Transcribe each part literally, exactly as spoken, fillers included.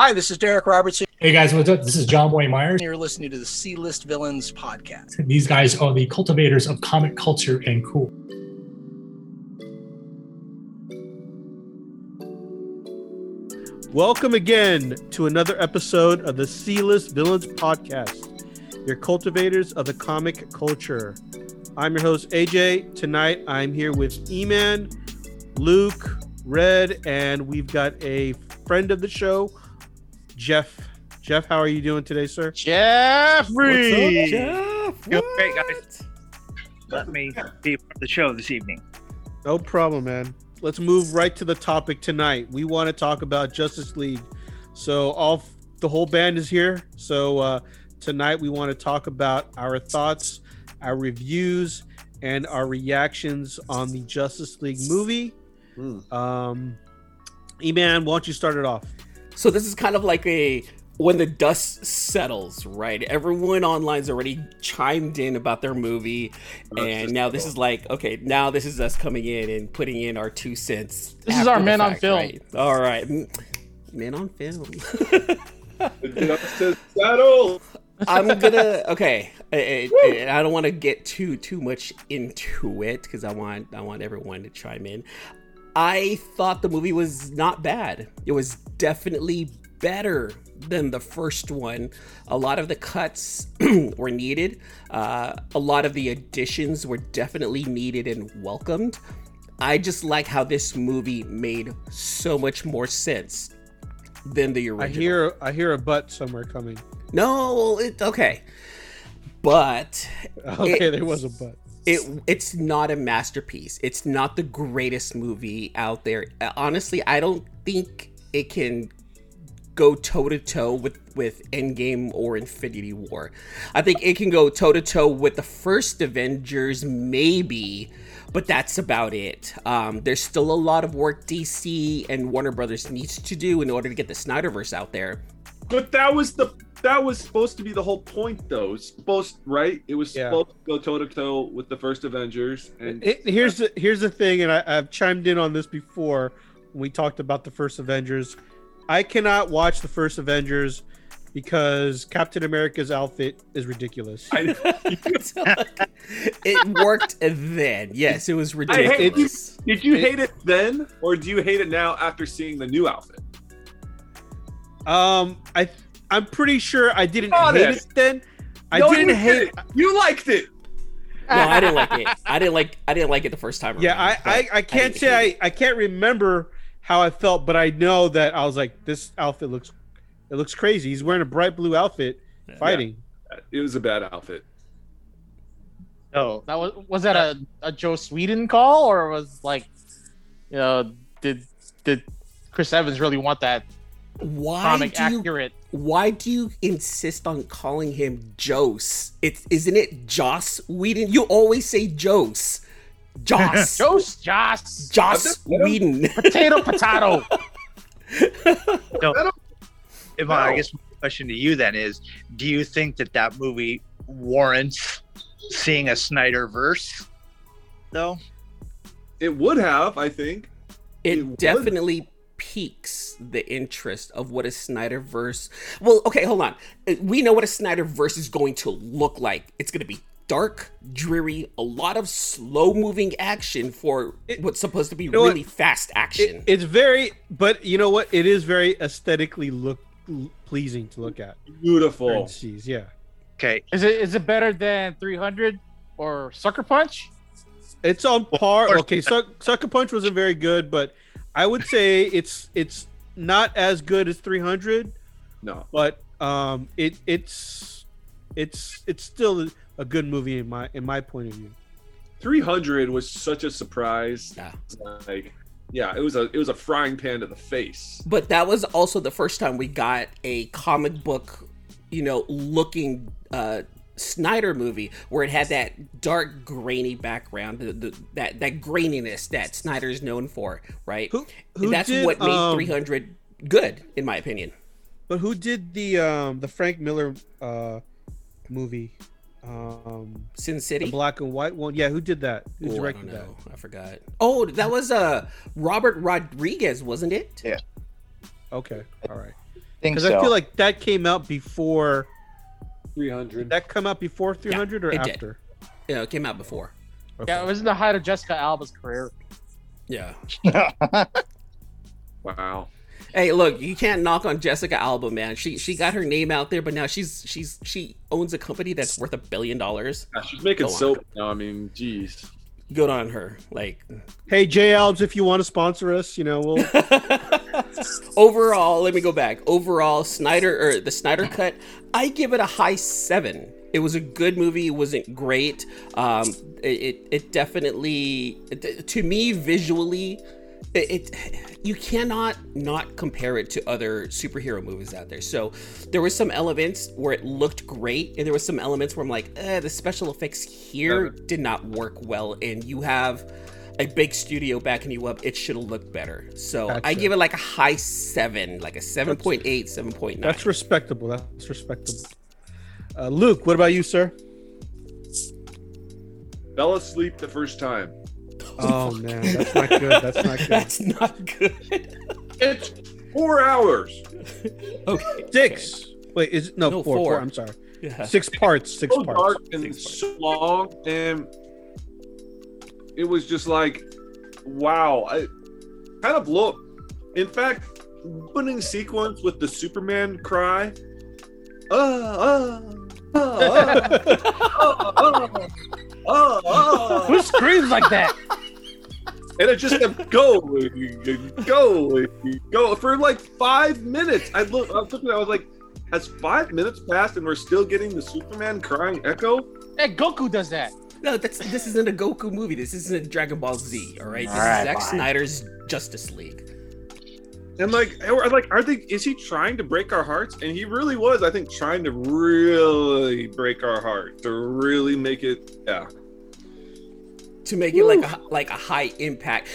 Hi, this is Derek Robertson. Hey guys, what's up? This is John Boy Myers. You're listening to the C-List Villains podcast. These guys are the cultivators of comic culture and cool. Welcome again to another episode of the C-List Villains podcast. You're cultivators of the comic culture. I'm your host, A J. Tonight, I'm here with E-Man, Luke, Red, and we've got a friend of the show, Jeff. Jeff, how are you doing today, sir? Jeffrey! What's up, Jeff? What? Hey, guys. Let me be part of the show this evening. No problem, man. Let's move right to the topic tonight. We want to talk about Justice League. So all the whole band is here. So uh, tonight we want to talk about our thoughts, our reviews, and our reactions on the Justice League movie. Mm. Um, E-Man, why don't you start it off? So this is kind of like a when the dust settles, right? Everyone online's already chimed in about their movie, oh, and now this cool. is like, okay, now this is us coming in and putting in our two cents. This is our men fact, on film. Right? All right, men on film. The dust settles. I'm gonna okay. I, I, I don't want to get too too much into it because I want I want everyone to chime in. I thought the movie was not bad. It was definitely better than the first one. A lot of the cuts were needed. Uh, a lot of the additions were definitely needed and welcomed. I just like how this movie made so much more sense than the original. I hear, I hear a but somewhere coming. No, it, okay. But. Okay, it, there was a but. It it's not a masterpiece. It's not the greatest movie out there. Honestly, I don't think it can go toe-to-toe with, with Endgame or Infinity War. I think it can go toe-to-toe with the first Avengers, maybe, but that's about it. Um, there's still a lot of work D C and Warner Brothers needs to do in order to get the Snyderverse out there. But that was the... That was supposed to be the whole point, though. It's supposed, right? It was yeah. supposed to go toe to toe with the first Avengers. And it, here's the here's the thing, and I, I've chimed in on this before when we talked about the first Avengers. I cannot watch the first Avengers because Captain America's outfit is ridiculous. I know. It worked then. Yes, it was ridiculous. Hate, did you hate it then, or do you hate it now after seeing the new outfit? Um, I. Th- I'm pretty sure I didn't hate it then. I no, didn't hate it. You liked it. No, I didn't like it. I didn't like I didn't like it the first time around. Yeah, I, I, I can't I say I, I can't remember how I felt, but I know that I was like, this outfit looks it looks crazy. He's wearing a bright blue outfit fighting. Yeah. It was a bad outfit. Oh. That was was that a, a Joss Whedon call or was like you know, did did Chris Evans really want that? Why comic do you, accurate. Why do you insist on calling him Joss? It's isn't it Joss Whedon? You always say Joss. Joss. Joss. Joss. Joss Whedon. Potato. Potato. No. If no. I guess my question to you then is: do you think that that movie warrants seeing a Snyderverse? Though no. It would have, I think. It, it definitely. Would. Piques the interest of what a Snyderverse. Well, okay, hold on. We know what a Snyderverse is going to look like. It's going to be dark, dreary, a lot of slow-moving action for it, what's supposed to be you know really what? fast action. It, it's very, but you know what? It is very aesthetically look pleasing to look at. Beautiful. Jeez, yeah. Okay. Is it is it better than three hundred or Sucker Punch? It's on par. Okay, Sucker Punch wasn't very good, but. I would say it's it's not as good as three hundred, no. But um, it it's it's it's still a good movie in my in my point of view. three hundred was such a surprise. Yeah. Like, yeah, it was a it was a frying pan to the face. But that was also the first time we got a comic book, you know, looking. Uh, Snyder movie where it had that dark grainy background, the, the, that that graininess that Snyder's known for, right? Who, who that's did, what made um, three hundred good, in my opinion. But who did the um, the Frank Miller uh, movie, um, Sin City, the black and white one? Yeah, who did that? Who oh, directed I that? I forgot. Oh, that was uh, Robert Rodriguez, wasn't it? Yeah. Okay. All right. think so. Because I feel like that came out before three hundred. Did that come out before three hundred yeah, or after? Did. Yeah, it came out before. Okay. Yeah, it was in the height of Jessica Alba's career. Yeah. Wow. Hey, look, you can't knock on Jessica Alba, man. She she got her name out there, but now she's she's she owns a company that's worth a billion dollars. Yeah, she's making soap now. I mean, geez. Good on her. Like, hey, J Albs, if you want to sponsor us, you know, we'll. Overall, let me go back. Overall, Snyder or the Snyder Cut, I give it a high seven. It was a good movie. It wasn't great. Um, it it definitely, to me, visually. It, it you cannot not compare it to other superhero movies out there. So there was some elements where it looked great, and there was some elements where I'm like, eh, the special effects here did not work well. And you have a big studio backing you up; it should have looked better. So gotcha. I give it like a high seven, like a seven point eight, seven point nine. That's respectable. That's respectable. Uh, Luke, what about you, sir? Fell asleep the first time. Oh man, that's not good. That's not good. That's not good. It's four hours. Okay. Six. Okay. Wait, is it? No, no four, four. Four. I'm sorry. Yeah. Six parts. Six so parts. Dark and six parts. So long, and it was just like, wow. I kind of blew up. In fact, opening sequence with the Superman cry. Uh, uh, uh, uh, uh, uh, uh. Oh, oh. Who screams like that? And it just kept going, going, go for like five minutes. I look, I was looking, I was like, has five minutes passed and we're still getting the Superman crying echo? Hey, Goku does that. No, that's this isn't a Goku movie. This isn't a Dragon Ball Z. All right, this all right, is Zack bye. Snyder's Justice League. And like, like, are they? Is he trying to break our hearts? And he really was, I think, trying to really break our heart to really make it, yeah, to make Woo. it like a like a high impact,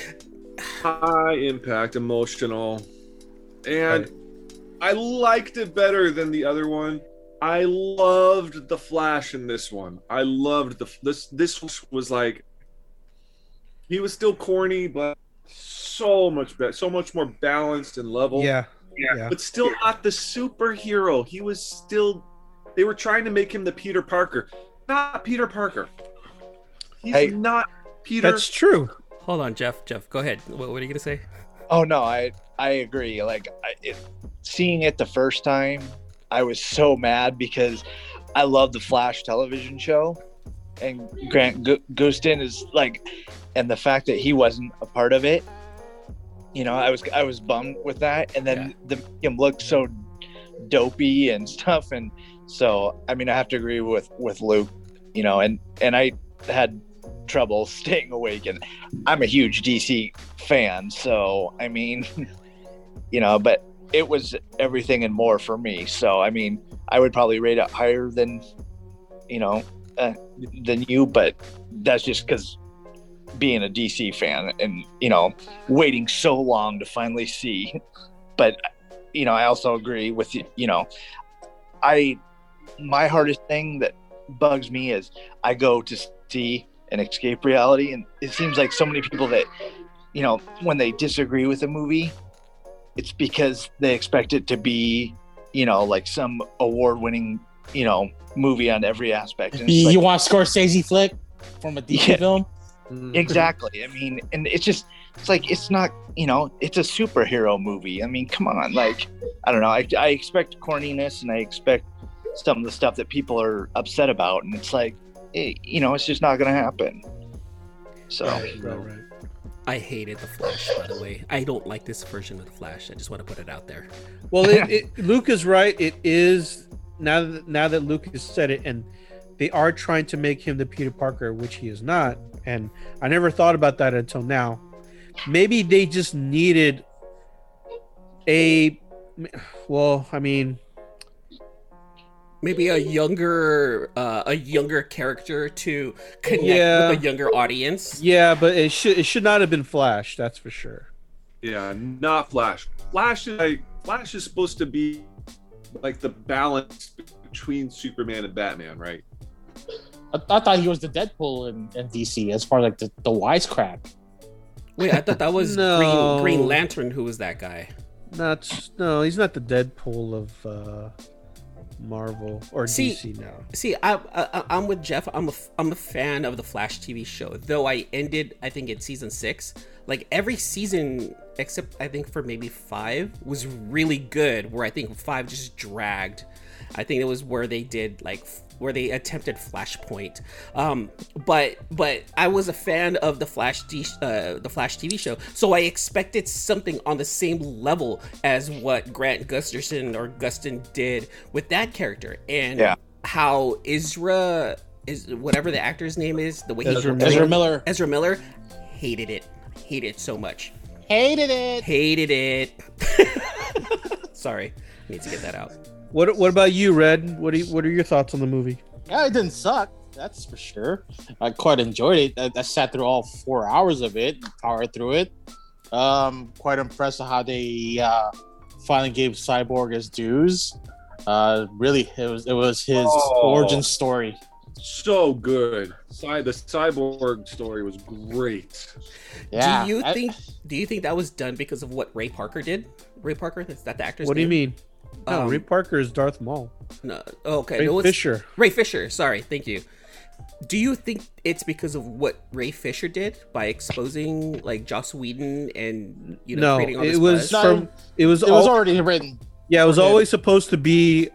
high impact, emotional. And right. I liked it better than the other one. I loved the Flash in this one. I loved the this. This was like he was still corny, but. So much better, so much more balanced and level. Yeah, yeah. But still not the superhero. He was still. They were trying to make him the Peter Parker, not Peter Parker. He's hey, not Peter. That's true. Hold on, Jeff. Jeff, go ahead. What, what are you gonna say? Oh no, I I agree. Like I, it, seeing it the first time, I was so mad because I love the Flash television show, and Grant Gustin is like, and the fact that he wasn't a part of it. You know, I was I was bummed with that, and then yeah. the him looked so dopey and stuff, and so I mean I have to agree with, with Luke, you know, and, and I had trouble staying awake, and I'm a huge D C fan, so I mean, you know, but it was everything and more for me, so I mean I would probably rate it higher than, you know, uh, than you, but that's just because. Being a D C fan and, you know, waiting so long to finally see. But, you know, I also agree with you, you know, I, my hardest thing that bugs me is I go to see and escape reality. And it seems like so many people that, you know, when they disagree with a movie, it's because they expect it to be, you know, like some award-winning, you know, movie on every aspect. And you like, want a Scorsese flick from a D C yeah. film? Exactly. I mean, and it's just, it's like, it's not, you know, it's a superhero movie. I mean, come on. Like, I don't know. I, I expect corniness and I expect some of the stuff that people are upset about. And it's like, it, you know, it's just not going to happen. So. Right, right, right. I hated the Flash, by the way. I don't like this version of the Flash. I just want to put it out there. Well, it, it, Luke is right. It is, now that, now that Luke has said it, and they are trying to make him the Peter Parker, which he is not. And I never thought about that until now. Maybe they just needed a, well, I mean, maybe a younger, uh, a younger character to connect yeah. with a younger audience. Yeah, but it should it should not have been Flash. That's for sure. Yeah, not Flash. Flash is like, Flash is supposed to be like the balance between Superman and Batman, right? I thought he was the Deadpool in, in D C as far as like the, the wisecrack. Wait, I thought that was no. Green, Green Lantern. Who was that guy? Not no, he's not the Deadpool of uh, Marvel or see, D C now. See, I, I, I'm with Jeff. I'm a I'm a fan of the Flash T V show, though I ended I think at season six. Like every season except I think for maybe five was really good. Where I think five just dragged. I think it was where they did like where they attempted Flashpoint. Um, but but I was a fan of the Flash D, uh, the Flash T V show, so I expected something on the same level as what Grant Gustin or Gustin did with that character, and yeah. how Ezra is whatever the actor's name is, the way Ezra, he, Ezra Miller Ezra Miller hated it, hated it so much, hated it, hated it. Sorry, I need to get that out. What What about you, Red? What are you, What are your thoughts on the movie? Yeah, it didn't suck. That's for sure. I quite enjoyed it. I, I sat through all four hours of it, powered through it. Um, quite impressed with how they uh, finally gave Cyborg his dues. Uh, really, it was it was his oh, origin story. So good. Cy- the Cyborg story was great. Yeah. Do you I, think Do you think that was done because of what Ray Parker did? Ray Parker, is that the actor's name? What do you mean? No, um, Ray Parker is Darth Maul. No, okay. Ray no, Fisher. Ray Fisher. Sorry, thank you. Do you think it's because of what Ray Fisher did by exposing like Joss Whedon and you know? No, creating all this it was buzz? From, it was it all, was already written. Yeah, it was okay. always supposed to be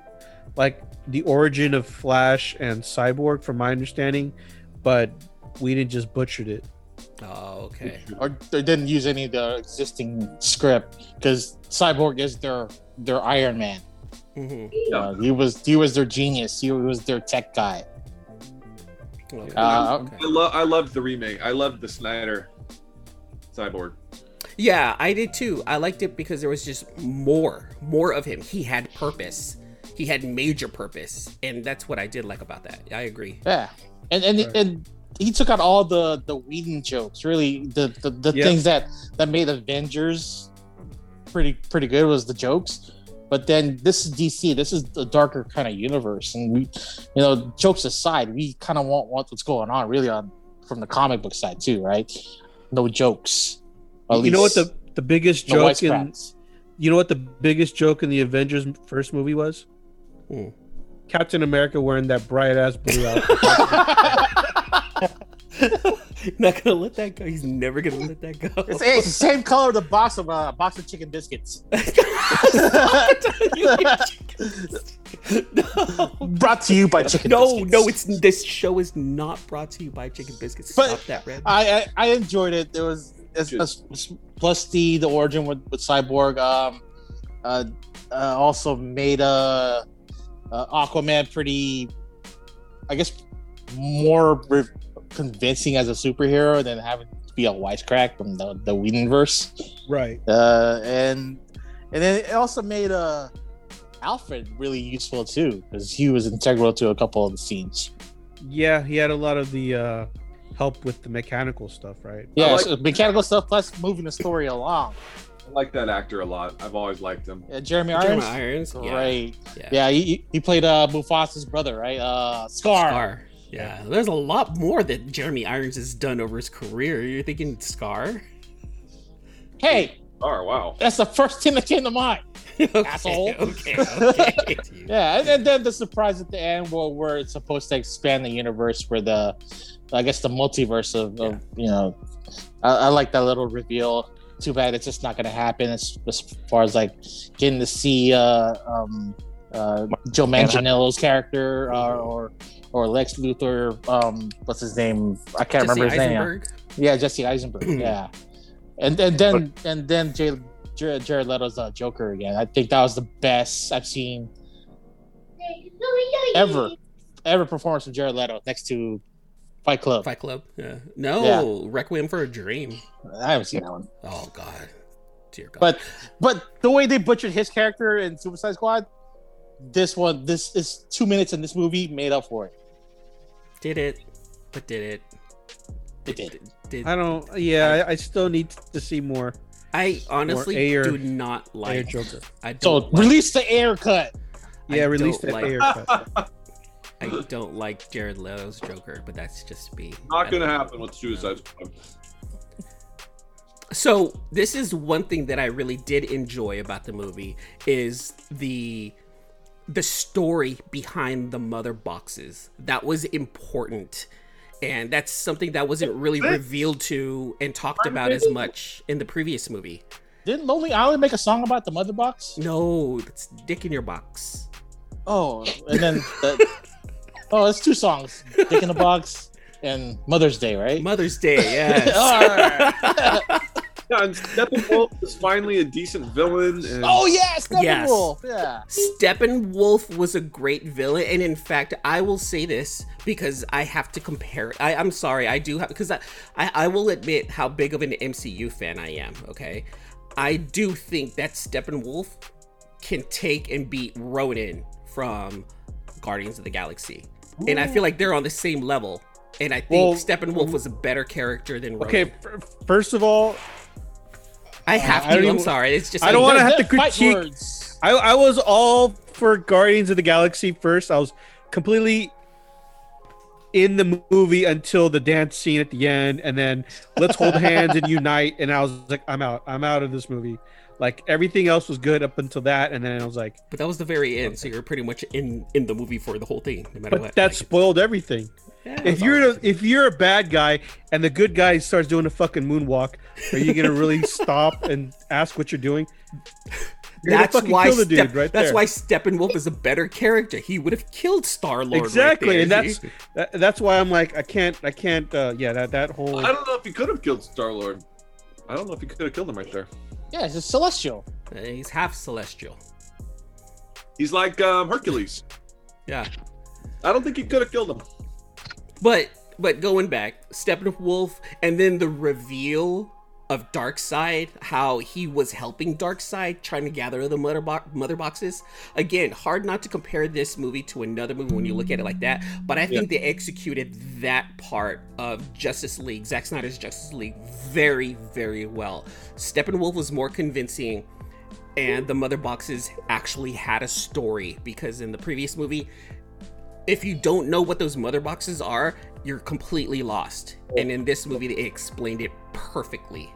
like the origin of Flash and Cyborg, from my understanding, but Whedon just butchered it. Oh, okay. Or they didn't use any of the existing script because Cyborg is their their Iron Man. Mm-hmm. Uh, he was he was their genius. He was their tech guy. Okay. Uh, okay. I love I loved the remake. I loved the Snyder Cyborg. Yeah, I did too. I liked it because there was just more more of him. He had purpose. He had major purpose, and that's what I did like about that. I agree. Yeah, and and right. and. He took out all the, the Whedon jokes, really. The the, the yeah. things that, that made Avengers pretty pretty good was the jokes. But then this is D C. This is a darker kind of universe. And we, you know, jokes aside, we kind of want, want what's going on really on from the comic book side too, right? No jokes. At you least, know what the, the biggest no joke in you know what the biggest joke in the Avengers first movie was? Ooh. Captain America wearing that bright ass blue outfit. Not gonna let that go. He's never gonna let that go. It's, it's the same color as a box of uh, box of chicken biscuits. No. Brought to you by chicken. No, biscuits. no, it's this show is not brought to you by chicken biscuits. But Stop that, Red. I, I I enjoyed it. There was it's, it's, plus the the origin with, with Cyborg. Um, uh, uh, also made uh, uh Aquaman pretty, I guess, more re- convincing as a superhero than having to be a wisecrack from the, the Whedonverse, right? Uh, and and then it also made uh, Alfred really useful too, because he was integral to a couple of the scenes. Yeah, he had a lot of the uh, help with the mechanical stuff, right? Yeah, like- so mechanical stuff plus moving the story along. I like that actor a lot. I've always liked him. Yeah, Jeremy Irons. Jeremy Irons, right? Yeah, yeah. yeah he, he played uh, Mufasa's brother, right? Uh, Scar. Scar. Yeah, there's a lot more that Jeremy Irons has done over his career. You're thinking Scar? Hey! Oh, wow. That's the first thing that came to mind, okay, asshole. Okay, okay. Yeah, and, and then the surprise at the end where, where it's supposed to expand the universe where the, I guess, the multiverse of, yeah. of you know, I, I like that little reveal. Too bad it's just not going to happen as, as far as, like, getting to see uh, um, uh, Joe Manganiello's character uh, or... Or Lex Luthor, um, what's his name? I can't Jesse remember his Eisenberg. name. Yeah, Jesse Eisenberg. yeah, and and then and then Jared, Jared Leto's uh, Joker again. I think that was the best I've seen ever, ever performance from Jared Leto next to Fight Club. Fight Club. Yeah. No, yeah. Requiem for a Dream. I haven't seen that one. Oh God, dear God. But but the way they butchered his character in Suicide Squad, this one, this is two minutes in this movie made up for it. Did it, but did it? It did. did, did I don't. Yeah, I, I still need to see more. I honestly more do not like Joker. I don't. So like, release the air cut. Yeah, I release the like, air cut. I don't like Jared Leto's Joker, but that's just me. Not gonna happen with Suicide Squad. So this is one thing that I really did enjoy about the movie is the the story behind the mother boxes. That was important. And that's something that wasn't really revealed to and talked about as much in the previous movie. Didn't Lonely Island make a song about the mother box? No, it's Dick in Your Box. Oh, and then... The, oh, it's two songs. Dick in the Box and Mother's Day, right? Mother's Day, yes. All right. Yeah, and Steppenwolf is finally a decent villain. And... Oh, yeah, Steppenwolf. Yes. Yeah. Steppenwolf was a great villain. And in fact, I will say this because I have to compare it. I, I'm sorry, I do have, because I, I, I will admit how big of an M C U fan I am, okay? I do think that Steppenwolf can take and beat Ronan from Guardians of the Galaxy. Ooh. And I feel like they're on the same level. And I think well, Steppenwolf was a better character than Ronan. Okay, f- first of all, I have to. I I'm sorry. It's just I don't want to have to critique. I, I was all for Guardians of the Galaxy first. I was completely in the movie until the dance scene at the end, and then let's hold hands and unite. And I was like, I'm out. I'm out of this movie. Like everything else was good up until that, and then I was like, but that was the very end. Okay. So you're pretty much in, in the movie for the whole thing, no matter but what. That spoiled everything. Yeah, if you're awesome. a, if you're a bad guy and the good guy starts doing a fucking moonwalk, are you gonna really stop and ask what you're doing? You're that's gonna fucking why kill the Ste- dude right that's there. Why Steppenwolf is a better character. He would have killed Star-Lord. Exactly, right there, and that's that, that's why I'm like I can't I can't uh, yeah that that whole. I don't know if he could have killed Star-Lord. I don't know if he could have killed him right there. Yeah, he's a celestial. He's half celestial. He's like um, Hercules. Yeah. I don't think he could have killed him. But but going back, Steppenwolf, and then the reveal of Darkseid, how he was helping Darkseid, trying to gather the mother, bo- mother boxes. Again, hard not to compare this movie to another movie when you look at it like that. But I think yeah. they executed that part of Justice League, Zack Snyder's Justice League, very, very well. Steppenwolf was more convincing, and the mother boxes actually had a story, because in the previous movie, if you don't know what those mother boxes are, you're completely lost. And in this movie, they explained it perfectly.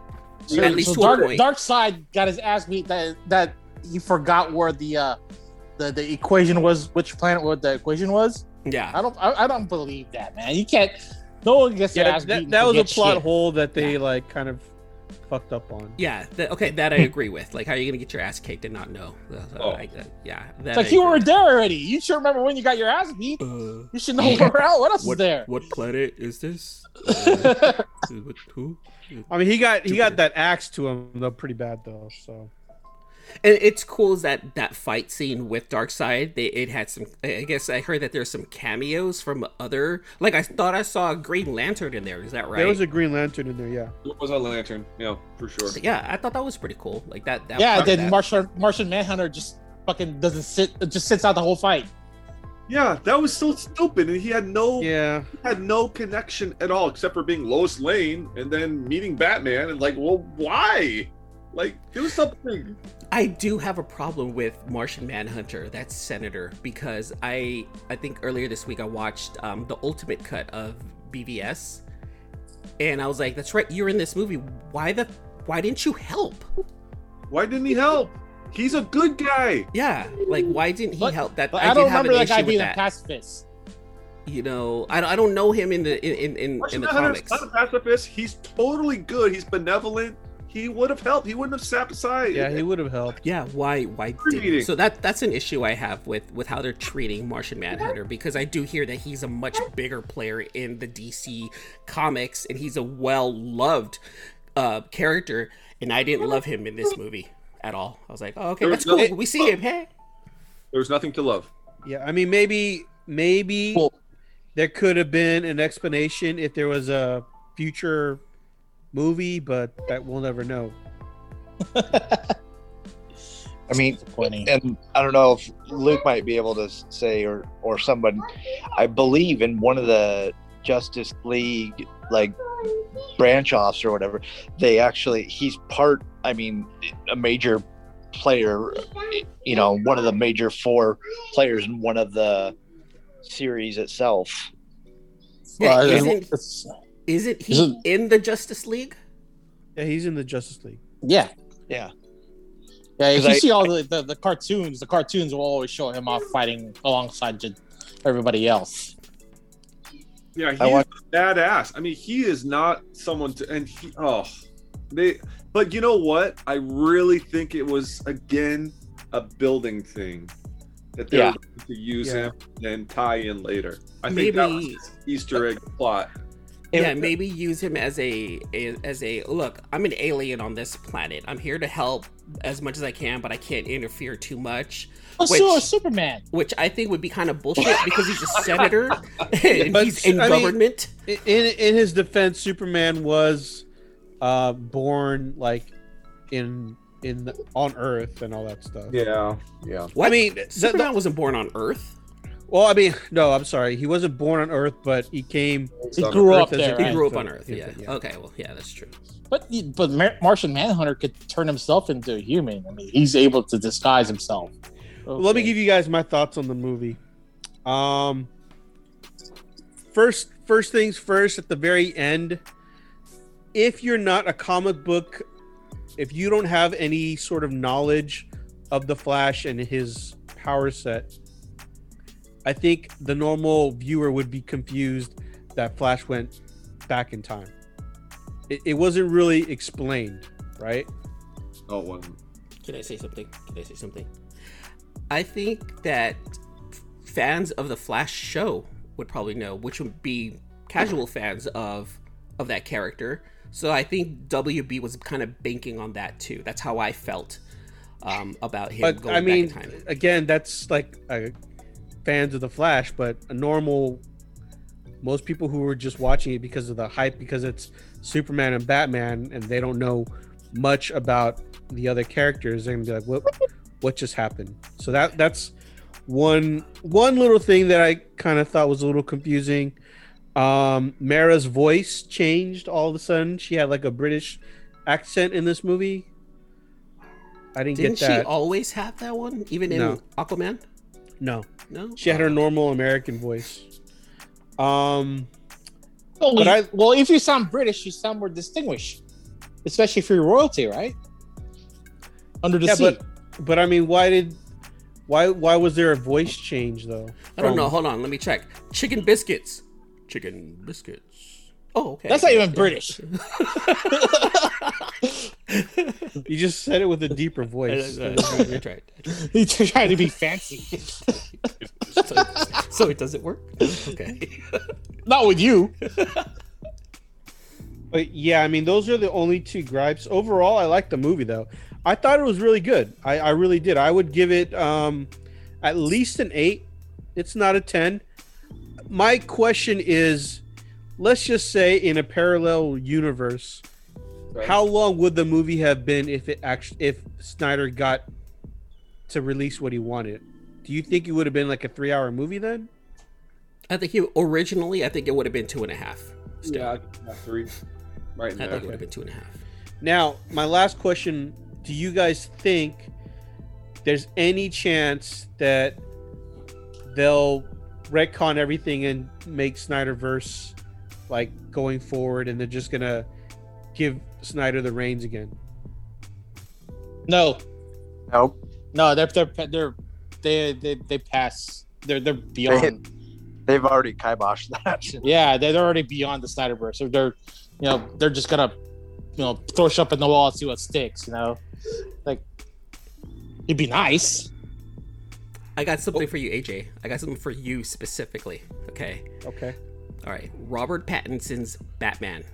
So, at least so to Dark, a point. Darkseid got his ass beat that that he forgot where the uh, the the equation was, which planet what the equation was. Yeah, I don't I, I don't believe that, man. You can't. No one gets yeah, their ass that, beat. That was a plot shit. hole that they yeah. like kind of fucked up on. Yeah. That, okay, that I agree with. Like, how are you gonna get your ass kicked and not know? Oh. I, uh, yeah. That it's like I you agree. were there already. You should remember when you got your ass beat. Uh, you should know where out. What else what, is there? What planet is this? Uh, what, who? I mean, he got he got that axe to him though, pretty bad though. So, and it's cool is that that fight scene with Darkseid. They it had some. I guess I heard that there's some cameos from other. Like I thought I saw a Green Lantern in there. Is that right? There was a Green Lantern in there. Yeah, it was a lantern. Yeah, for sure. So, yeah, I thought that was pretty cool. Like that. that yeah, then Martian Martian Manhunter just fucking doesn't sit. Just sits out the whole fight. Yeah, that was so stupid, and he had no yeah. he had no connection at all, except for being Lois Lane and then meeting Batman, and like, well, why? Like, do something. I do have a problem with Martian Manhunter, that senator, because I I think earlier this week I watched um, the ultimate cut of B V S, and I was like, that's right, you're in this movie. Why the why didn't you help? Why didn't he help? He's a good guy. Yeah, like why didn't he but, help? That I, I don't remember that guy being a pacifist. You know, I, I don't know him in the in in, in the comics. He's not a pacifist. He's totally good. He's benevolent. He would have helped. He wouldn't have sat beside. Yeah, he would have helped. Yeah, why why didn't? So that that's an issue I have with with how they're treating Martian Manhunter, because I do hear that he's a much bigger player in the D C comics, and he's a well loved uh, character, and I didn't love him in this movie. At all. I was like, oh, okay, that's cool. We see him. Hey, there was nothing to love. Yeah, I mean, maybe, maybe cool. there could have been an explanation if there was a future movie, but that we'll never know. I mean, and I don't know if Luke might be able to say, or or someone. I believe in one of the Justice League like branch offs or whatever, they actually he's part. I mean, a major player, you know, one of the major four players in one of the series itself. Yeah, uh, isn't, isn't he in the Justice League? Yeah, he's in the Justice League. Yeah. Yeah. Yeah, if you I, see all the, the, the cartoons, the cartoons will always show him off fighting alongside everybody else. Yeah, he's I badass. I mean, he is not someone to, and he, oh, they, but you know what? I really think it was, again, a building thing that they're yeah. going to use yeah. him and tie in later. I maybe, think that was an Easter egg plot. Yeah, and, maybe use him as a, a as a look. I'm an alien on this planet. I'm here to help as much as I can, but I can't interfere too much. Oh, which, so Superman, which I think would be kind of bullshit because he's a senator and but, he's in I government. Mean, in in his defense, Superman was uh, born like in in on Earth and all that stuff. Yeah, yeah. What? I mean, Superman the, the, wasn't born on Earth. Well, I mean, no, I'm sorry. He wasn't born on Earth, but he came... He grew up there. He grew up on Earth, yeah. Okay, well, yeah, that's true. But but Martian Manhunter could turn himself into a human. I mean, he's able to disguise himself. Okay. Well, let me give you guys my thoughts on the movie. Um, first, first things first, at the very end, if you're not a comic book, if you don't have any sort of knowledge of the Flash and his power set... I think the normal viewer would be confused that Flash went back in time. It, it wasn't really explained, right? Oh, it wasn't. Can I say something? Can I say something? I think that fans of the Flash show would probably know, which would be casual fans of of that character. So I think W B was kind of banking on that too. That's how I felt um, about him but, going I mean, back in time. Again, that's like... a, fans of the Flash, but a normal most people who were just watching it because of the hype, because it's Superman and Batman and they don't know much about the other characters, they're gonna be like, what what just happened? So that that's one one little thing that I kind of thought was a little confusing. um Mara's voice changed all of a sudden. She had like a British accent in this movie. I didn't Didn't get that. She always have that one even in no. Aquaman? No, no. She had her normal American voice. Um, well, but I, well, if you sound British, you sound more distinguished, especially if you're royalty, right? Under the yeah, sea. But, but I mean, why did, why, why was there a voice change though? I don't from, know. Hold on, let me check. Chicken biscuits. Chicken biscuits. Oh, okay. That's not even British. You just said it with a deeper voice. I, I, I, I tried. You tried to be fancy. so, so it doesn't work? Okay. Not with you. But yeah, I mean, those are the only two gripes. Overall, I liked the movie, though. I thought it was really good. I, I really did. I would give it um, at least an eight. It's not a ten. My question is, let's just say in a parallel universe... Right. How long would the movie have been if it actually if Snyder got to release what he wanted? Do you think it would have been like a three-hour movie then? I think he originally, I think it would have been two and a half. Still. Yeah, three. Right. I now. think it would have been two and a half. Now, my last question: do you guys think there's any chance that they'll retcon everything and make Snyderverse like going forward, and they're just gonna give Snyder the reins again? No, nope. No, they're they're they're they they they pass. They're they're beyond. They, they've already kiboshed that. Yeah, they're already beyond the Snyderverse. So they're, you know, they're just gonna, you know, throw shit up in the wall and see what sticks. You know, like it'd be nice. I got something oh. for you, A J. I got something for you specifically. Okay. Okay. All right. Robert Pattinson's Batman.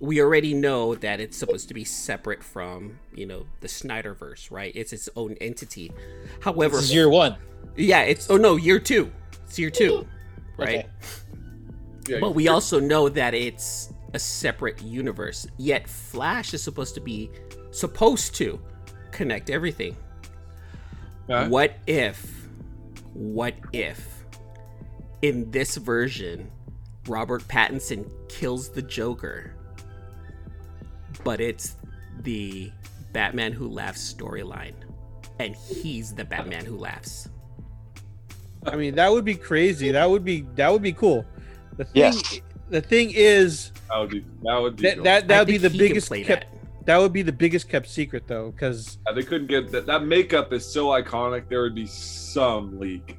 We already know that it's supposed to be separate from, you know, the Snyderverse, right? It's its own entity. However, this is year one. Yeah, it's oh no, year two. It's year two, right? Okay. But we also know that it's a separate universe. Yet Flash is supposed to be supposed to connect everything. Uh-huh. What if? What if? In this version, Robert Pattinson kills the Joker. But it's the Batman Who Laughs storyline. And he's the Batman Who Laughs. I mean, that would be crazy. That would be that would be cool. The thing, yes. the thing is, That would be that would be that, that, that would be the biggest kept that. that would be the biggest kept secret though, because yeah, they couldn't get that. That makeup is so iconic. There would be some leak.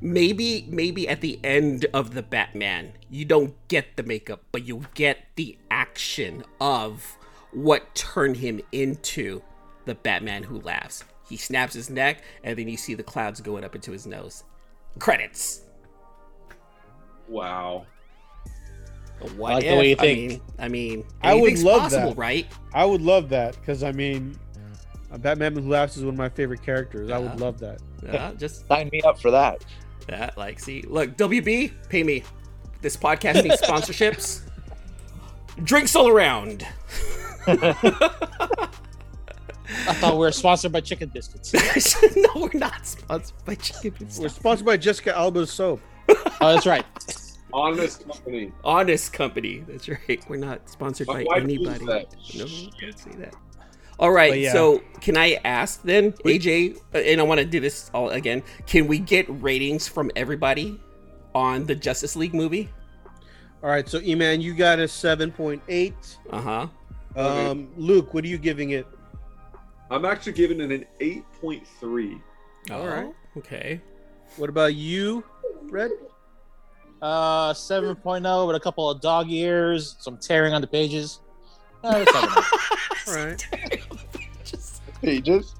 Maybe maybe at the end of the Batman, you don't get the makeup, but you get the action of what turned him into the Batman Who Laughs. He snaps his neck, and then you see the clouds going up into his nose. Credits. Wow. What I like if? The way you think. I mean, I, mean, I would love possible, that. Right? I would love that because I mean, Batman Who Laughs is one of my favorite characters. Yeah. I would love that. Yeah, just sign me up for that. That like, see, look, W B, pay me. This podcast needs sponsorships. Drinks all around. I thought we were sponsored by chicken biscuits. No, we're not sponsored by chicken biscuits. We're sponsored by Jessica Alba's soap. Oh, that's right. Honest Company. Honest Company. That's right. We're not sponsored but by anybody. No, don't say that. All right. Yeah. So can I ask then, A J, and I want to do this all again. Can we get ratings from everybody on the Justice League movie? All right. So, E-Man, you got a seven point eight. Uh-huh. Um, Luke, what are you giving it? I'm actually giving it an eight point three. Oh, all right. Okay. What about you, Red? Uh, seven point oh with a couple of dog ears, some tearing on the pages. Uh, all right. Pages?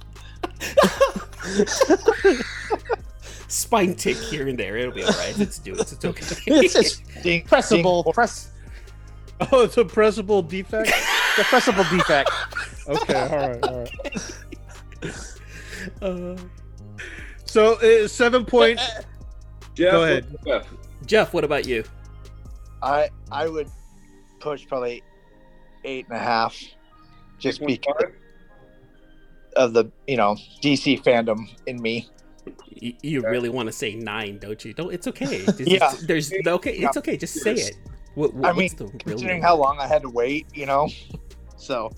Spine tick here and there. It'll be all right. Let's do it. It's okay. It's just ding, pressable. Ding. Press. Oh, it's a pressable defect? It's a pressable defect. Okay, all right, all right. Uh, so, uh, seven point. Jeff, go ahead. Jeff. Jeff, what about you? I I would push probably eight and a half, just Which because of the you know D C fandom in me. You, you yeah. really want to say nine, don't you? Don't. It's okay. There's, yeah. There's okay. It's okay. Just say it. What, what, I mean, the considering how long I had to wait, you know, so.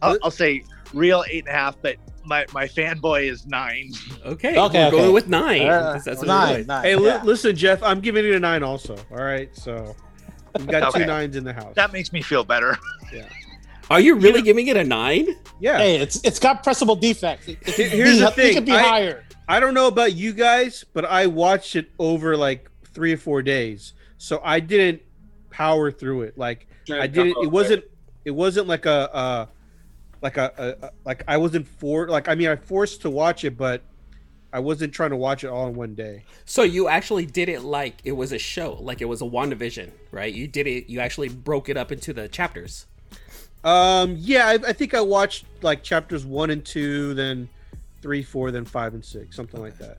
I'll, I'll say real eight and a half, but my, my fanboy is nine. Okay, okay, we're okay. going with nine. Uh, that's what nine, nine. Hey, yeah. li- listen, Jeff, I'm giving it a nine also. All right, so we've got okay. two nines in the house. That makes me feel better. Yeah. Are you really yeah. giving it a nine? Yeah. Hey, it's it's got pressable defects. It, it Here's be, the thing. It could be I, higher. I don't know about you guys, but I watched it over like three or four days, so I didn't power through it. Like Dude, I didn't. It wasn't. It wasn't like a. Uh, Like a, a like I wasn't for like I mean I forced to watch it, but I wasn't trying to watch it all in one day. So you actually did it like it was a show, like it was a WandaVision, right? You did it. You actually broke it up into the chapters. Um. Yeah, I, I think I watched like chapters one and two, then three, four, then five and six, something okay. like that.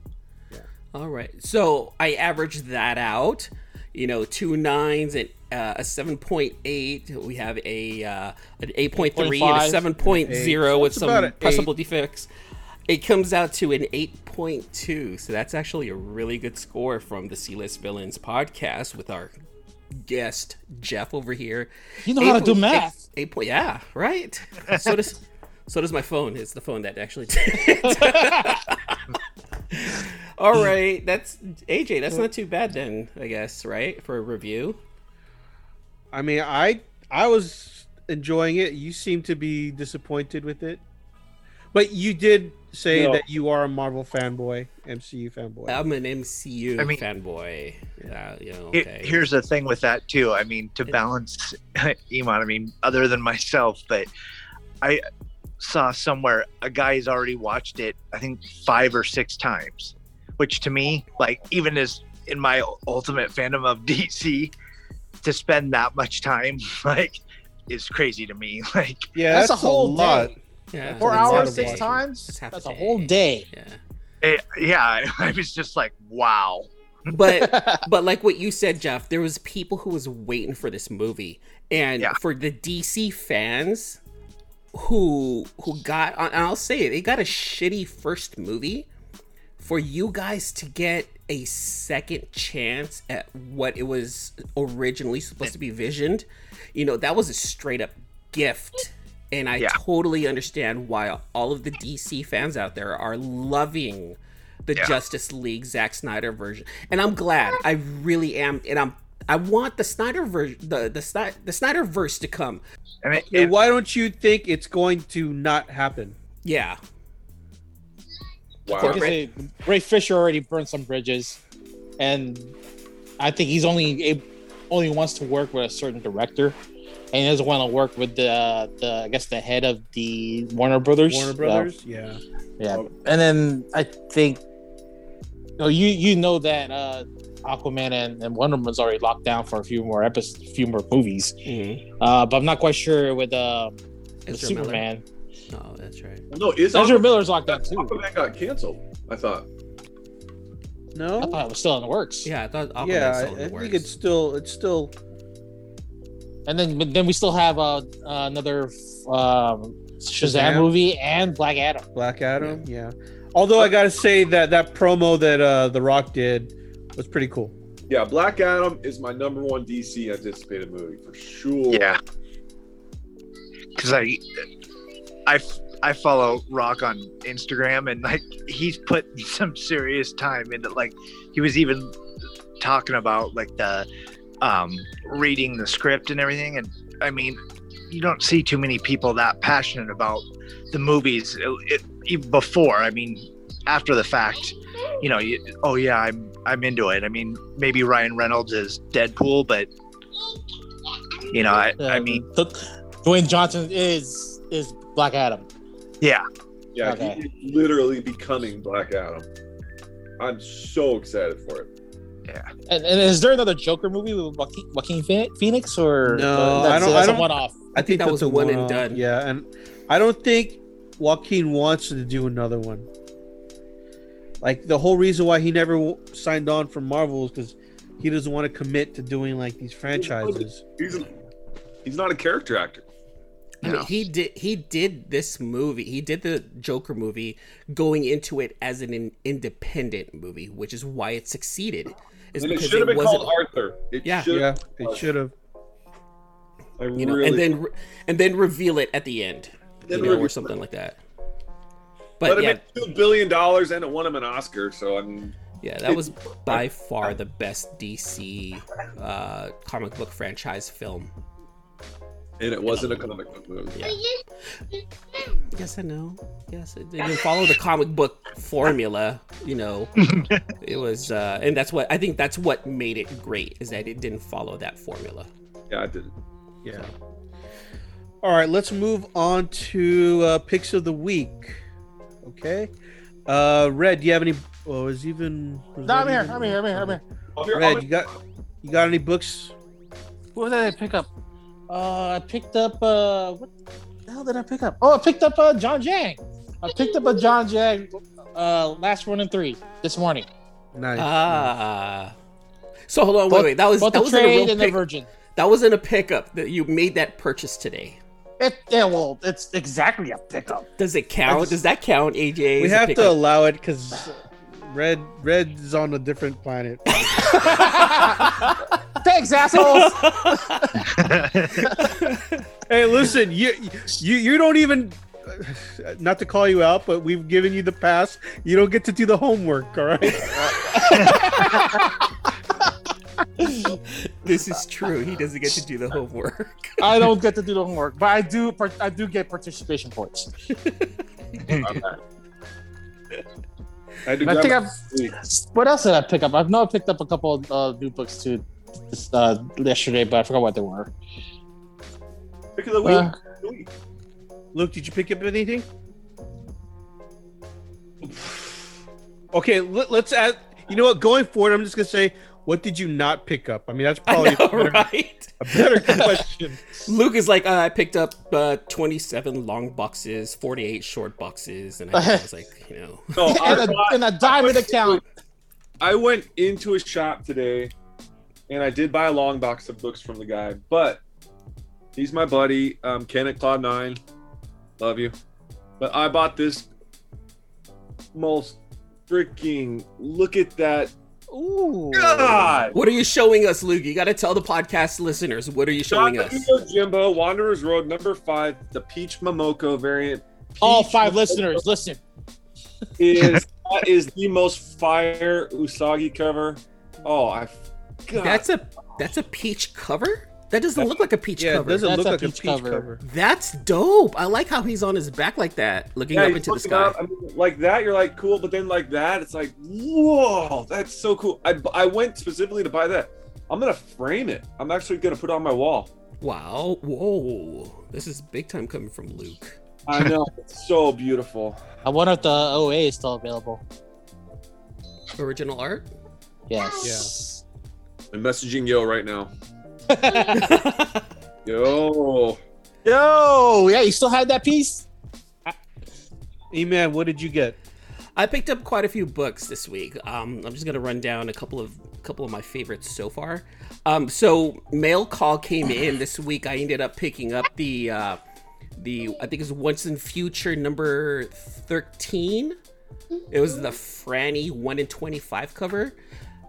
Yeah. All right. So I averaged that out. You know, two nines and uh, a seven point eight. We have a uh, an eight point three and a seven point oh so with some possible defects. It comes out to an eight point two. So that's actually a really good score from the C-List Villains podcast with our guest, Jeff, over here. You know eight how to do math. Eight, eight point, yeah, right? So does so does my phone. It's the phone that actually did it. All right, that's A J. That's not too bad then, I guess, right? For a review. I mean, I I was enjoying it. You seem to be disappointed with it, but you did say no. that you are a Marvel fanboy, M C U fanboy. I'm an M C U I mean, fanboy. Yeah, you know, okay. it, here's the thing with that too. I mean, to balance, Iman. I mean, other than myself, but I saw somewhere a guy's already watched it. I think five or six times. Which to me, like even as in my ultimate fandom of D C, to spend that much time like is crazy to me. Like yeah, that's, that's a whole a lot. Day. Yeah, four hours, six times. That's, that's a, a whole day. Yeah, it, yeah. I was just like, wow. But but like what you said, Jeff, there was people who was waiting for this movie, and yeah. for the D C fans who who got, and I'll say it, they got a shitty first movie. For you guys to get a second chance at what it was originally supposed to be visioned, you know, that was a straight up gift. And I yeah. totally understand why all of the D C fans out there are loving the yeah. Justice League Zack Snyder version. And I'm glad. I really am. And I'm I want the Snyderverse, the the, the Snyderverse to come. I mean, and why don't you think it's going to not happen? Yeah. Wow. Because they, Ray Fisher already burned some bridges, and I think he's only able, only wants to work with a certain director, and he doesn't want to work with the, the I guess the head of the Warner Brothers. Warner Brothers, so, yeah, yeah. And then I think, you know, you, you know that uh, Aquaman and, and Wonder Woman's already locked down for a few more episodes, a few more movies. Mm-hmm. Uh, but I'm not quite sure with, uh, with Superman. Miller. Oh, that's right. No, is Ezra Miller's locked up too. Aquaman got canceled, I thought. No, I thought it was still in the works. Yeah, I thought. Aquaman yeah, was still in the I works. think it's still, it's still. And then, but then we still have uh, another um, Shazam, Shazam movie and Black Adam. Black Adam, yeah. yeah. Although I gotta say that that promo that uh, The Rock did was pretty cool. Yeah, Black Adam is my number one D C anticipated movie for sure. Yeah, because I. I, I follow Rock on Instagram, and like he's put some serious time into, like he was even talking about like the um, reading the script and everything. And I mean, you don't see too many people that passionate about the movies it, it, before. I mean, after the fact, you know, you, oh yeah, I'm I'm into it. I mean, maybe Ryan Reynolds is Deadpool, but you know, I, I mean, Dwayne Johnson is is. Black Adam. Yeah. Yeah, okay. He's literally becoming Black Adam. I'm so excited for it. Yeah. And, and is there another Joker movie with Joaquin, Joaquin Phoenix or no? That's, I don't, that's I don't, a one-off. I think, I think that was a one, one and done. Yeah, and I don't think Joaquin wants to do another one. Like the whole reason why he never signed on for Marvel is because he doesn't want to commit to doing like these franchises. He's a, he's not a character actor. I mean, he did. He did this movie. He did the Joker movie going into it as an in, independent movie, which is why it succeeded. It's and it should have been called Arthur. It yeah, yeah, it should have. I you know, really and then and then reveal it at the end, you know, or something it. like that. But, but yeah, two billion dollars and it won him an Oscar. So I'm. Yeah, that was by far the best D C uh, comic book franchise film. And it wasn't a comic book movie. Yeah. Yes, I know. Yes, it didn't follow the comic book formula, you know. It was, uh, and that's what, I think that's what made it great, is that it didn't follow that formula. Yeah, it didn't. Yeah. So. All right, let's move on to uh, Picks of the Week. Okay. Uh, Red, do you have any, oh, is even. No, I'm here, I'm here, I'm here, I'm here, I'm here. Red, you got, you got any books? What was that I pick up? Uh, I picked up. Uh, what the hell did I pick up? Oh, I picked up uh, John Jang. I picked up a John Jang uh, Last Run in three this morning. Nice. Ah. So hold on, both, wait, wait. That was that was trade and pick, the Virgin. That wasn't a pickup. That you made that purchase today. It yeah, well, it's exactly a pickup. Does it count? Just, Does that count, A J? We have to allow it because Red Red is on a different planet. Thanks, assholes. Hey, listen, you, you you don't even, not to call you out, but we've given you the pass. You don't get to do the homework, all right? This is true. He doesn't get to do the homework. I don't get to do the homework, but I do. I do get participation points. I, do I think I've. What else did I pick up? I've now picked up a couple of uh, new books too. This, uh, yesterday, but I forgot what they were. Pick of the week. Uh, Luke, did you pick up anything? Okay, let, let's add. You know what? Going forward, I'm just gonna say, what did you not pick up? I mean, that's probably know, a, better, right? a better question. Luke is like, uh, I picked up uh, twenty-seven long boxes, forty-eight short boxes, and I was like, you know, no, and, a, and a diamond account. I went into a shop today. And I did buy a long box of books from the guy, but he's my buddy, um, Ken at Cloud nine. Love you. But I bought this most freaking, look at that. Ooh. God. What are you showing us, Luke? You got to tell the podcast listeners, what are you showing John us? John Jimbo, Wanderer's Road, number five, the Peach Momoko variant. Peach All five Momoko listeners, listen. Is, that is the most fire Usagi cover. Oh, I God. That's a That's a peach cover? That doesn't That's, look like a peach yeah, cover. Yeah, it doesn't That's look a like peach a peach cover. cover. That's dope. I like how he's on his back like that, looking yeah, up into the sky. Up, I mean, like that, you're like, cool. But then like that, it's like, whoa, that's so cool. I, I went specifically to buy that. I'm going to frame it. I'm actually going to put it on my wall. Wow. Whoa. This is big time coming from Luke. I know. It's so beautiful. I wonder if the O A is still available. Original art? Yes. Yeah. I'm messaging Yo right now. Yo. Yo. Yeah, you still have that piece? E-Man, what did you get? I picked up quite a few books this week. Um, I'm just going to run down a couple of couple of my favorites so far. Um, so mail call came in this week. I ended up picking up the, uh, the I think it's Once in Future number thirteen. It was the Franny one in twenty-five cover.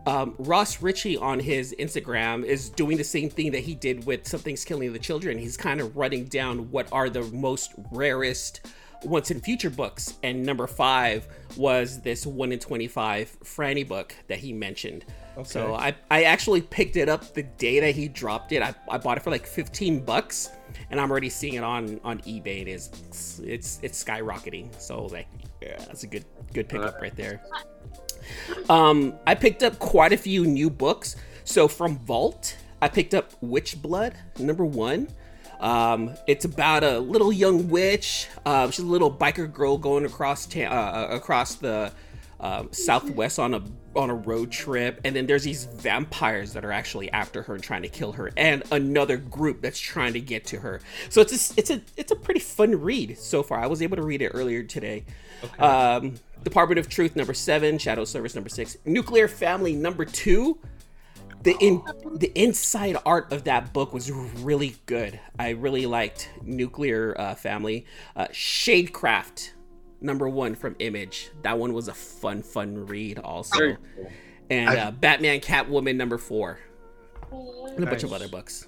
Um, Ross Ritchie on his Instagram is doing the same thing that he did with Something's Killing the Children. He's kind of running down what are the most rarest Once in Future books, and number five was this one in twenty-five Franny book that he mentioned. Okay. So I, I actually picked it up the day that he dropped it. I, I bought it for like fifteen bucks, and I'm already seeing it on, on eBay. It is it's it's, it's skyrocketing. So like, yeah, that's a good good pickup right there. Um, I picked up quite a few new books. So from Vault, I picked up Witch Blood number one. Um, it's about a little young witch. Uh, she's a little biker girl going across ta- uh, across the uh, Southwest on a on a road trip, and then there's these vampires that are actually after her and trying to kill her, and another group that's trying to get to her. So it's a, it's a it's a pretty fun read so far. I was able to read it earlier today. Okay. Um, Department of Truth number seven, Shadow Service number six, Nuclear Family number two. The in the inside art of that book was really good. I really liked Nuclear uh, Family. Uh, Shadecraft, number one from Image. That one was a fun, fun read also. And uh, Batman Catwoman, number four. And a nice. bunch of other books.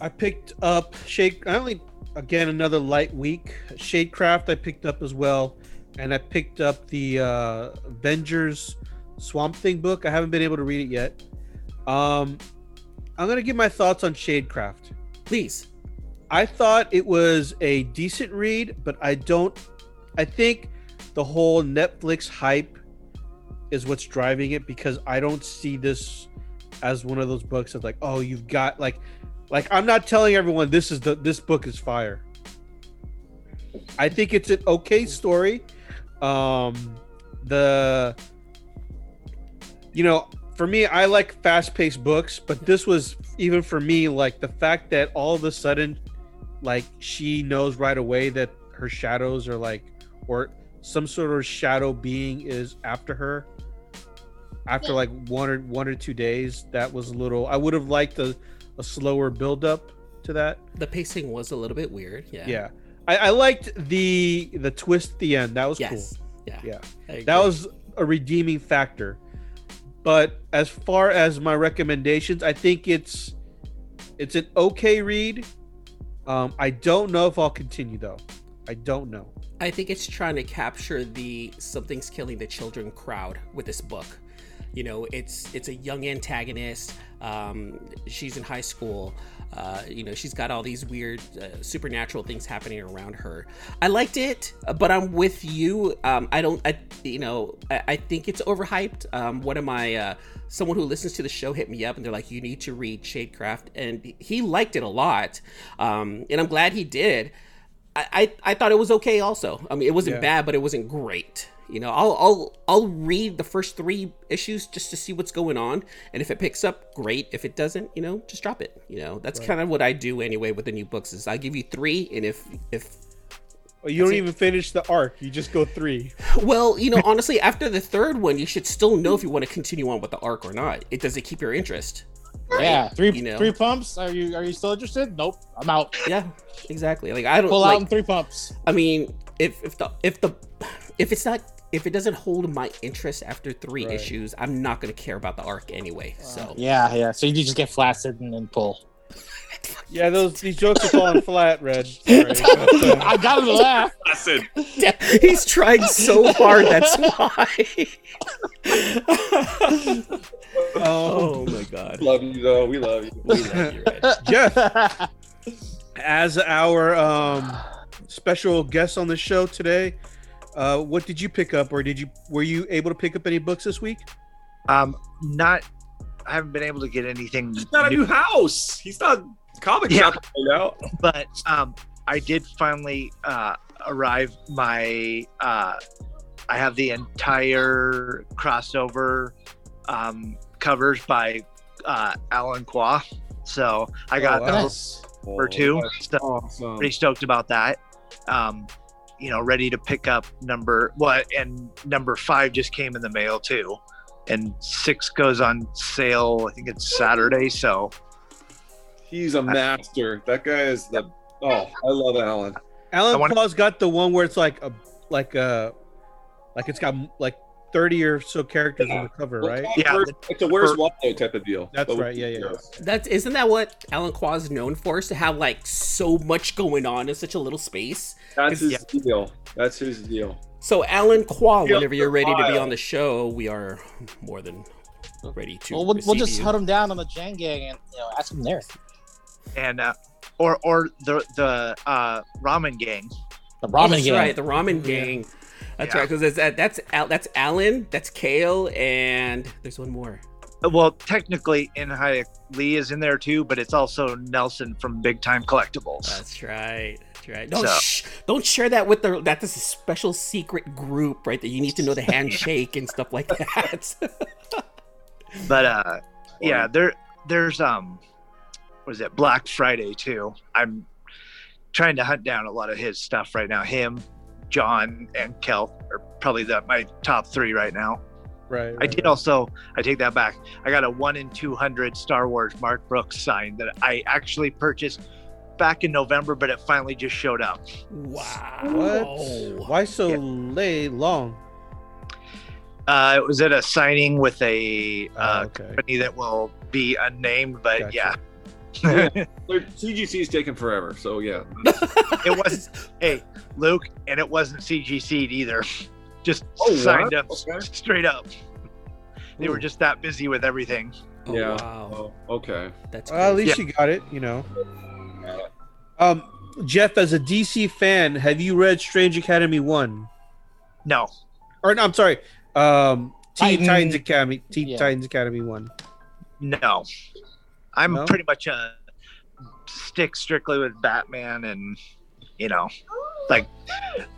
I picked up Shade... I only, again, another light week. Shadecraft I picked up as well. And I picked up the uh, Avengers Swamp Thing book. I haven't been able to read it yet. Um, I'm going to give my thoughts on Shadecraft. Please. I thought it was a decent read, but I don't... I think the whole Netflix hype is what's driving it, because I don't see this as one of those books that's like, oh, you've got... Like, like I'm not telling everyone this is the this book is fire. I think it's an okay story. Um, the... You know, for me, I like fast-paced books, but this was, even for me, like the fact that all of a sudden, like she knows right away that her shadows are like, or some sort of shadow being is after her. After like one or one or two days, that was a little. I would have liked a, a slower build-up to that. The pacing was a little bit weird. Yeah. Yeah, I, I liked the the twist at the end. That was yes. cool. Yeah, yeah, that was a redeeming factor. But as far as my recommendations, I think it's it's an okay read. Um, I don't know if I'll continue, though. I don't know. I think it's trying to capture the Something's Killing the Children crowd with this book. You know, it's it's a young antagonist. Um, she's in high school. Uh, you know, she's got all these weird uh, supernatural things happening around her. I liked it, but I'm with you. Um, I don't, I, you know, I, I think it's overhyped. Um, one of my, uh, someone who listens to the show hit me up and they're like, you need to read Shadecraft. And he liked it a lot. Um, and I'm glad he did. I, I, I thought it was okay also. I mean, it wasn't yeah. bad, but it wasn't great. You know, I'll I'll I'll read the first three issues just to see what's going on, and if it picks up, great. If it doesn't, you know, just drop it. You know, that's right. kind of what I do anyway with the new books. Is I give you three, and if if well, you don't even it. finish the arc, you just go three. Well, you know, honestly, after the third one, you should still know if you want to continue on with the arc or not. It doesn't keep your interest. Right? Yeah, three you know? three pumps. Are you are you still interested? Nope, I'm out. Yeah, exactly. Like I don't pull like, out in three pumps. I mean, if if the if the if it's not. If it doesn't hold my interest after three right. issues, I'm not going to care about the arc anyway. So yeah, yeah. So you just get flaccid and then pull. Yeah, those these jokes are falling flat, Red. Sorry. I got him to laugh. I said he's trying so hard. That's why. oh, oh my God! Love you though. We love you. We love you, Red. Jeff, as our um, special guest on the show today, uh, what did you pick up, or did you were you able to pick up any books this week? Um, not. I haven't been able to get anything. He's not new. A new house. He's not comic yeah. shop right now. But um, I did finally uh, arrive. My uh, I have the entire crossover um, covers by uh, Alan Quah. So I got oh, those cool. for two. So awesome. Pretty stoked about that. Um, you know, ready to pick up number what well, and number five just came in the mail too. And six goes on sale. I think it's Saturday. So he's a master. That guy is the. Oh, I love Alan. Alan wanna... Quah's got the one where it's like a like a like it's got like thirty or so characters yeah. on the cover, right? Well, yeah, first, it's a Where's Waldo type of deal. That's but right. Yeah, yeah, yeah. That's isn't that what Alan Quah's known for? Is to have like so much going on in such a little space. That's his yeah. deal. That's his deal. So, Alan Quah, whenever you're ready to be on the show, we are more than ready to. Well, we'll, we'll just you. hunt him down on the Jan Gang and you know ask him there. And uh, or or the the uh, ramen gang. The ramen oh, that's gang. Right, the ramen gang. Yeah. That's yeah. right, because that's that's Al, that's Alan, that's Kale, and there's one more. Well, technically, Inhai Lee is in there too, but it's also Nelson from Big Time Collectibles. That's right. Right. Don't so. sh- don't share that with the that this is a special secret group, right? That you need to know the handshake and stuff like that. But uh, yeah, there there's um, what is it? Black Friday too. I'm trying to hunt down a lot of his stuff right now. Him, John, and Kel are probably the my top three right now. Right. right I did right. also. I take that back. I got a one in two hundred Star Wars Mark Brooks sign that I actually purchased back in November, but it finally just showed up. Wow. What? Why so yeah. late long? Uh, it was at a signing with a uh, oh, okay. company that will be unnamed, but gotcha. yeah. yeah. C G C is taking forever, so yeah. It wasn't, hey, Luke, and it wasn't C G C'd either. Just oh, signed what? up okay. straight up. They Ooh. were just that busy with everything. Oh, yeah. Wow. Oh, okay. That's well, at least yeah. you got it, you know. Um, Jeff, as a D C fan, have you read Strange Academy one? No. Or no, I'm sorry. Um, Teen I, Titans Academy, Teen yeah. Titans Academy one. No, I'm no? pretty much a stick strictly with Batman, and you know, like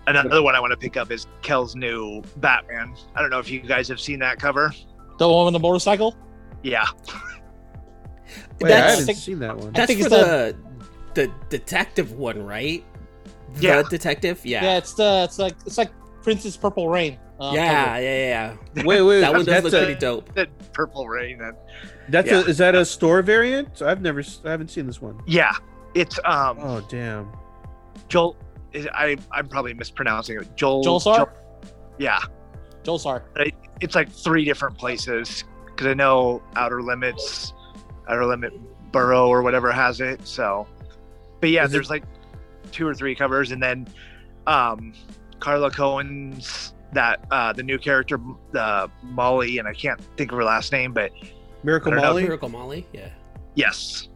another one I want to pick up is Kel's new Batman. I don't know if you guys have seen that cover. The one with the motorcycle. Yeah. Wait, that's, I haven't think, seen that one. That's I think for it's the. the The detective one, right? The yeah, detective. Yeah, yeah. It's the it's like it's like Prince's Purple Rain. Uh, yeah, yeah, yeah. Wait, wait. That one does look a, pretty dope. That Purple Rain. That, that's yeah. a, is that a store variant? I've never, I haven't seen this one. Yeah, it's um. Oh damn. Joel, is, I I'm probably mispronouncing it. Joel. Joel Sar. Yeah. Joel Sar. It, it's like three different places because I know Outer Limits, Outer Limit Borough or whatever has it. So. But yeah, Is there's it, like two or three covers, and then um, Carla Cohen's that uh, the new character, uh, Molly, and I can't think of her last name, but Miracle Molly. If, Miracle Molly, yeah. Yes,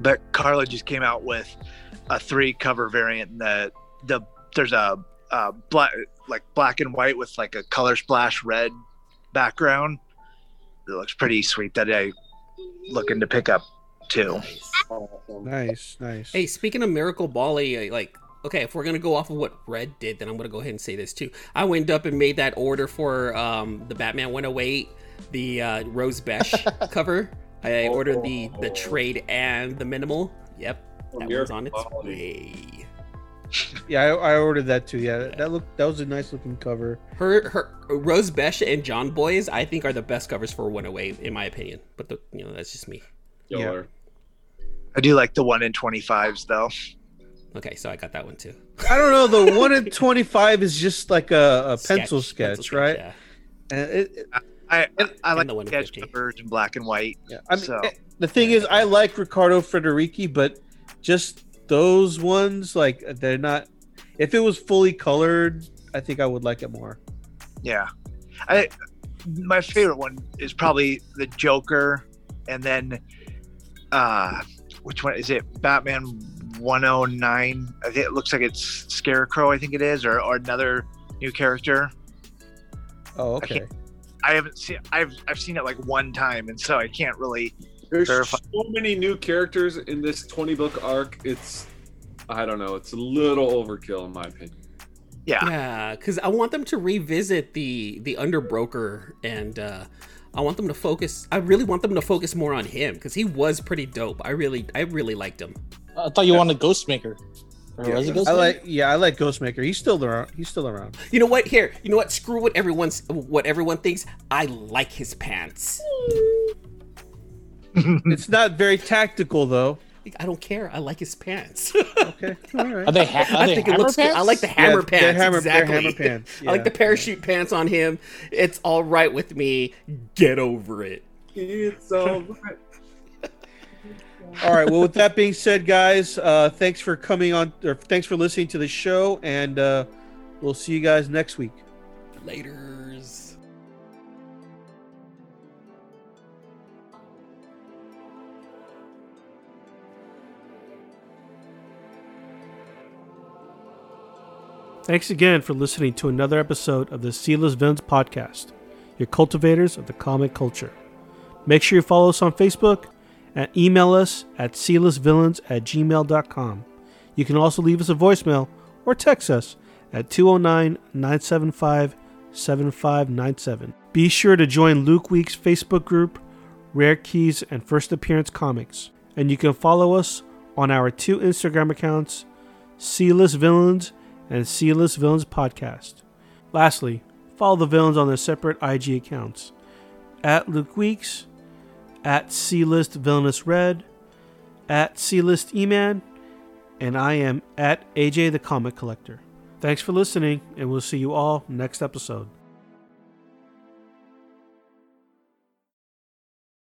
but Carla just came out with a three cover variant. And the the there's a, a black like black and white with like a color splash red background. It looks pretty sweet that I looking to pick up. Too. Nice, nice. Hey, speaking of Miracle Bali, like, okay, if we're gonna go off of what Red did, then I'm gonna go ahead and say this too. I went up and made that order for um the Batman one oh eight, the uh, Rose Besch cover. I ordered the the trade and the minimal. Yep, that one's on its way. Yeah, I, I ordered that too. Yeah, that looked that was a nice looking cover. Her her Rose Besch and John Boy's, I think, are the best covers for one oh eight in my opinion. But the, you know, that's just me. Yeah. I do like the one in twenty-fives though. Okay, so I got that one too. I don't know. The one in twenty-five is just like a, a sketch, pencil, sketch, pencil sketch, right? Yeah. And it, it, I, I I like the, the sketch covers in black and white. Yeah, I mean, so. it, The thing is, I like Ricardo Federici, but just those ones, like, they're not. If it was fully colored, I think I would like it more. Yeah, I. My favorite one is probably the Joker, and then, uh, which one is it? Batman one oh nine. I think it looks like it's Scarecrow. I think it is, or, or another new character. Oh, okay. I, I haven't seen. I've I've seen it like one time, and so I can't really. There's verify. So many new characters in this twenty book arc. It's, I don't know. It's a little overkill in my opinion. Yeah, yeah, because I want them to revisit the the Underbroker, and uh, I want them to focus. I really want them to focus more on him because he was pretty dope. I really, I really liked him. I thought you yeah. wanted Ghostmaker. Yeah, was it Ghostmaker? I like, yeah, I like Ghostmaker. He's still around. He's still around. You know what? Here, you know what? Screw what everyone's what everyone thinks. I like his pants. It's not very tactical though. I don't care. I like his pants. Okay, all right. Are they? Ha- are I they think hammer it looks pants? Good. I like the hammer yeah, pants. Hammer, exactly. Hammer pants. Yeah. I like the parachute yeah. pants on him. It's all right with me. Get over it. It's all right. All right. Well, with that being said, guys, uh, thanks for coming on, or thanks for listening to the show, and uh, we'll see you guys next week. Laters. Thanks again for listening to another episode of the Seedless Villains Podcast, your cultivators of the comic culture. Make sure you follow us on Facebook and email us at seedlessvillains at gmail dot com. You can also leave us a voicemail or text us at two oh nine, nine seven five, seven five nine seven. Be sure to join Luke Week's Facebook group, Rare Keys and First Appearance Comics. And you can follow us on our two Instagram accounts, Seedless Villains and Seedless Villains Podcast. Lastly, follow the villains on their separate I G accounts, at Luke Weeks, at C-List Villainous Red, at C-List E-Man, and I am at A J the Comic Collector. Thanks for listening, and we'll see you all next episode.